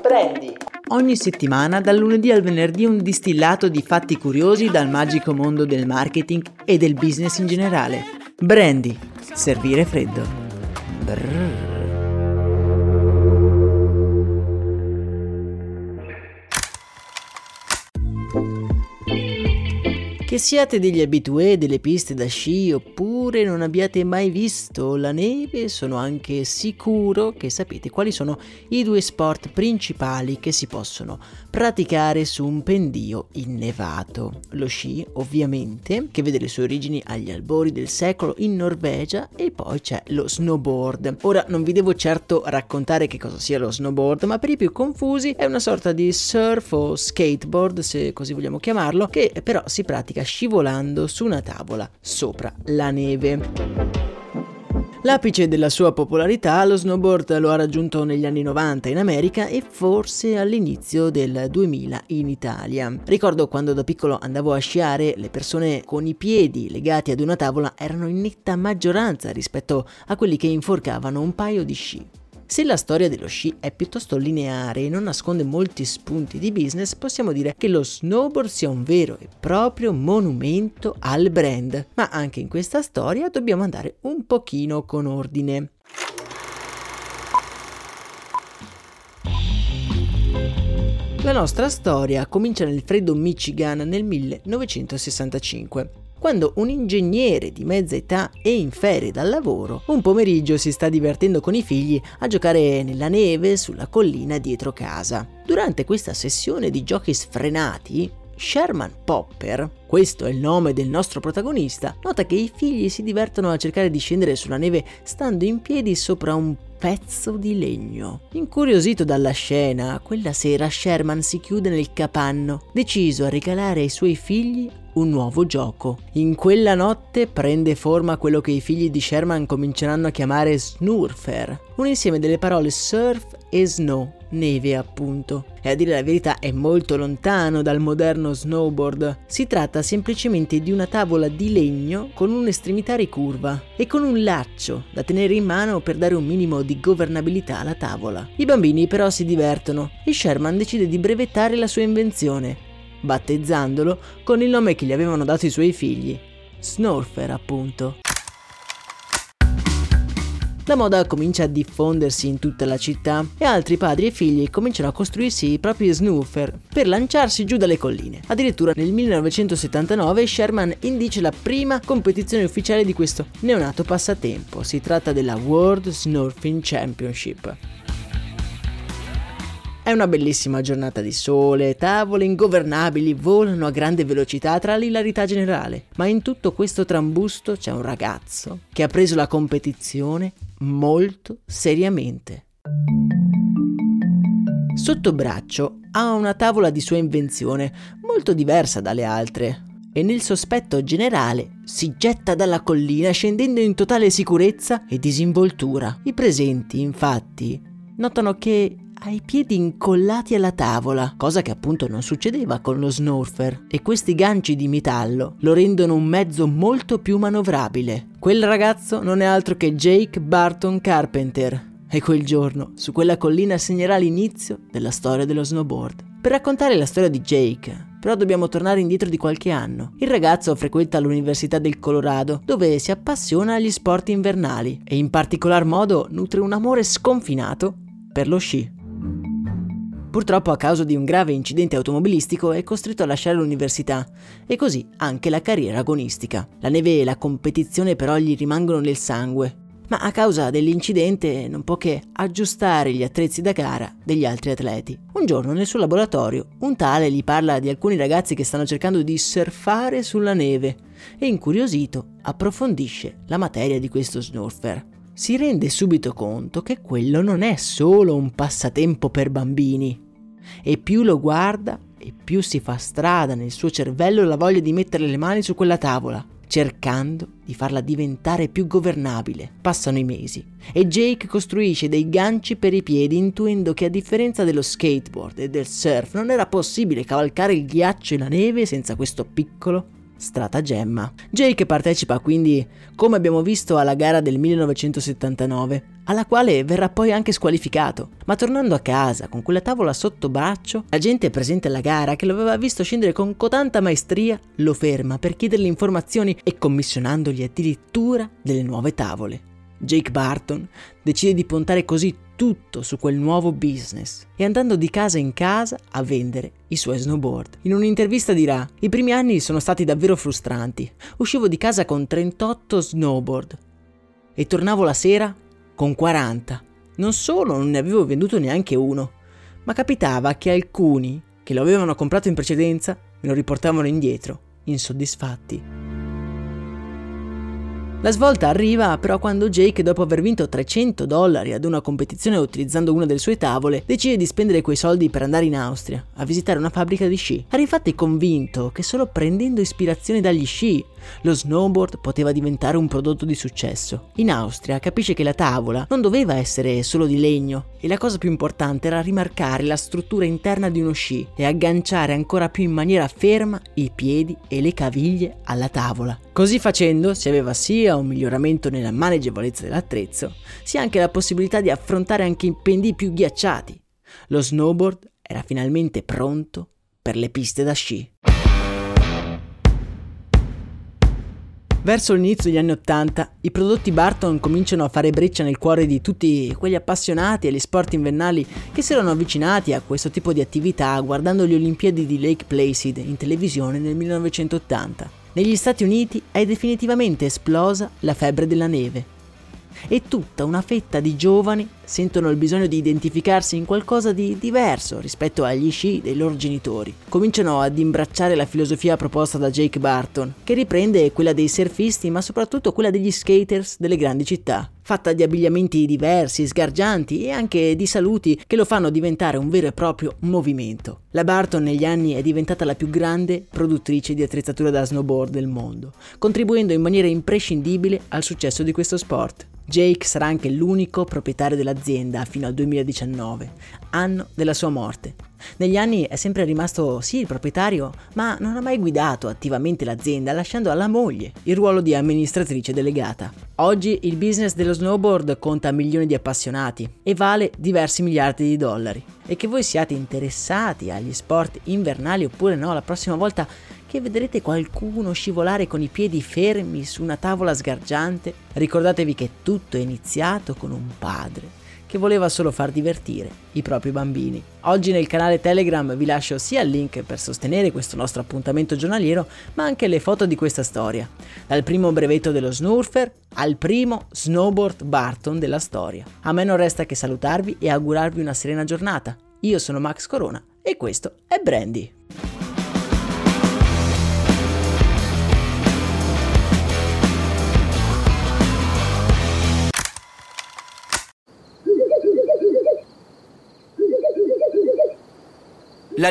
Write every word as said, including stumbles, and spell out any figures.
Brandy. Ogni settimana, dal lunedì al venerdì, un distillato di fatti curiosi dal magico mondo del marketing e del business in generale. Brandy, servire freddo. Brrr. Che siate degli abitué delle piste da sci oppure non abbiate mai visto la neve, sono anche sicuro che sapete quali sono i due sport principali che si possono praticare su un pendio innevato. Lo sci, ovviamente, che vede le sue origini agli albori del secolo in Norvegia, e poi c'è lo snowboard. Ora, non vi devo certo raccontare che cosa sia lo snowboard, ma per i più confusi è una sorta di surf o skateboard, se così vogliamo chiamarlo, che però si pratica scivolando su una tavola sopra la neve. L'apice della sua popolarità lo snowboard lo ha raggiunto negli anni novanta in America e forse all'inizio del duemila in Italia. Ricordo quando da piccolo andavo a sciare, le persone con i piedi legati ad una tavola erano in netta maggioranza rispetto a quelli che inforcavano un paio di sci. Se la storia dello sci è piuttosto lineare e non nasconde molti spunti di business, possiamo dire che lo snowboard sia un vero e proprio monumento al brand. Ma anche in questa storia dobbiamo andare un pochino con ordine. La nostra storia comincia nel freddo Michigan nel millenovecentosessantacinque. Quando un ingegnere di mezza età è in ferie dal lavoro, un pomeriggio si sta divertendo con i figli a giocare nella neve sulla collina dietro casa. Durante questa sessione di giochi sfrenati, Sherman Popper, questo è il nome del nostro protagonista, nota che i figli si divertono a cercare di scendere sulla neve stando in piedi sopra un pezzo di legno. Incuriosito dalla scena, quella sera Sherman si chiude nel capanno, deciso a regalare ai suoi figli un nuovo gioco. In quella notte prende forma quello che i figli di Sherman cominceranno a chiamare Snurfer, un insieme delle parole surf e snow, neve appunto, e a dire la verità è molto lontano dal moderno snowboard. Si tratta semplicemente di una tavola di legno con un'estremità ricurva e con un laccio da tenere in mano per dare un minimo di governabilità alla tavola. I bambini però si divertono e Sherman decide di brevettare la sua invenzione, battezzandolo con il nome che gli avevano dato i suoi figli, Snurfer appunto. La moda comincia a diffondersi in tutta la città e altri padri e figli cominciano a costruirsi i propri snurfer per lanciarsi giù dalle colline. Addirittura nel millenovecentosettantanove Sherman indice la prima competizione ufficiale di questo neonato passatempo. Si tratta della World Snurfing Championship. È una bellissima giornata di sole, tavole ingovernabili volano a grande velocità tra l'ilarità generale, ma in tutto questo trambusto c'è un ragazzo che ha preso la competizione molto seriamente. Sotto braccio ha una tavola di sua invenzione, molto diversa dalle altre, e nel sospetto generale si getta dalla collina scendendo in totale sicurezza e disinvoltura. I presenti, infatti, notano che ha i piedi incollati alla tavola, cosa che appunto non succedeva con lo Snurfer, e questi ganci di metallo lo rendono un mezzo molto più manovrabile. Quel ragazzo non è altro che Jake Burton Carpenter, e quel giorno su quella collina segnerà l'inizio della storia dello snowboard. Per raccontare la storia di Jake, però, dobbiamo tornare indietro di qualche anno. Il ragazzo frequenta l'Università del Colorado, dove si appassiona agli sport invernali e in particolar modo nutre un amore sconfinato per lo sci. Purtroppo, a causa di un grave incidente automobilistico, è costretto a lasciare l'università e così anche la carriera agonistica. La neve e la competizione però gli rimangono nel sangue, ma a causa dell'incidente non può che aggiustare gli attrezzi da gara degli altri atleti. Un giorno nel suo laboratorio un tale gli parla di alcuni ragazzi che stanno cercando di surfare sulla neve e, incuriosito, approfondisce la materia di questo snurfer. Si rende subito conto che quello non è solo un passatempo per bambini, e più lo guarda e più si fa strada nel suo cervello la voglia di mettere le mani su quella tavola, cercando di farla diventare più governabile. Passano i mesi e Jake costruisce dei ganci per i piedi, intuendo che a differenza dello skateboard e del surf non era possibile cavalcare il ghiaccio e la neve senza questo piccolo stratagemma. Jake partecipa quindi, come abbiamo visto, alla gara del millenovecentosettantanove, alla quale verrà poi anche squalificato. Ma tornando a casa con quella tavola sotto braccio, la gente presente alla gara, che lo aveva visto scendere con cotanta maestria, lo ferma per chiedergli informazioni e commissionandogli addirittura delle nuove tavole. Jake Burton decide di puntare così tutto su quel nuovo business e, andando di casa in casa, a vendere i suoi snowboard. In un'intervista dirà: "I primi anni sono stati davvero frustranti. Uscivo di casa con trentotto snowboard e tornavo la sera con quaranta. Non solo non ne avevo venduto neanche uno, ma capitava che alcuni che lo avevano comprato in precedenza me lo riportavano indietro, insoddisfatti." La svolta arriva però quando Jake, dopo aver vinto trecento dollari ad una competizione utilizzando una delle sue tavole, decide di spendere quei soldi per andare in Austria a visitare una fabbrica di sci. Era infatti convinto che solo prendendo ispirazione dagli sci lo snowboard poteva diventare un prodotto di successo. In Austria capisce che la tavola non doveva essere solo di legno e la cosa più importante era rimarcare la struttura interna di uno sci e agganciare ancora più in maniera ferma i piedi e le caviglie alla tavola. Così facendo si aveva sia un miglioramento nella maneggevolezza dell'attrezzo, sia anche la possibilità di affrontare anche impendi più ghiacciati. Lo snowboard era finalmente pronto per le piste da sci. Verso l'inizio degli anni Ottanta, i prodotti Burton cominciano a fare breccia nel cuore di tutti quegli appassionati agli sport invernali che si erano avvicinati a questo tipo di attività guardando le Olimpiadi di Lake Placid in televisione nel millenovecentottanta. Negli Stati Uniti è definitivamente esplosa la febbre della neve e tutta una fetta di giovani sentono il bisogno di identificarsi in qualcosa di diverso rispetto agli sci dei loro genitori. Cominciano ad imbracciare la filosofia proposta da Jake Burton, che riprende quella dei surfisti ma soprattutto quella degli skaters delle grandi città, fatta di abbigliamenti diversi, sgargianti e anche di saluti che lo fanno diventare un vero e proprio movimento. La Burton negli anni è diventata la più grande produttrice di attrezzatura da snowboard del mondo, contribuendo in maniera imprescindibile al successo di questo sport. Jake sarà anche l'unico proprietario dell'azienda fino al duemiladiciannove, anno della sua morte. Negli anni è sempre rimasto sì il proprietario, ma non ha mai guidato attivamente l'azienda, lasciando alla moglie il ruolo di amministratrice delegata. Oggi il business dello snowboard conta milioni di appassionati e vale diversi miliardi di dollari. E che voi siate interessati agli sport invernali oppure no, la prossima volta che vedrete qualcuno scivolare con i piedi fermi su una tavola sgargiante, ricordatevi che tutto è iniziato con un padre che voleva solo far divertire i propri bambini. Oggi nel canale Telegram vi lascio sia il link per sostenere questo nostro appuntamento giornaliero, ma anche le foto di questa storia, dal primo brevetto dello Snurfer al primo snowboard Burton della storia. A me non resta che salutarvi e augurarvi una serena giornata. Io sono Max Corona e questo è Brandy. La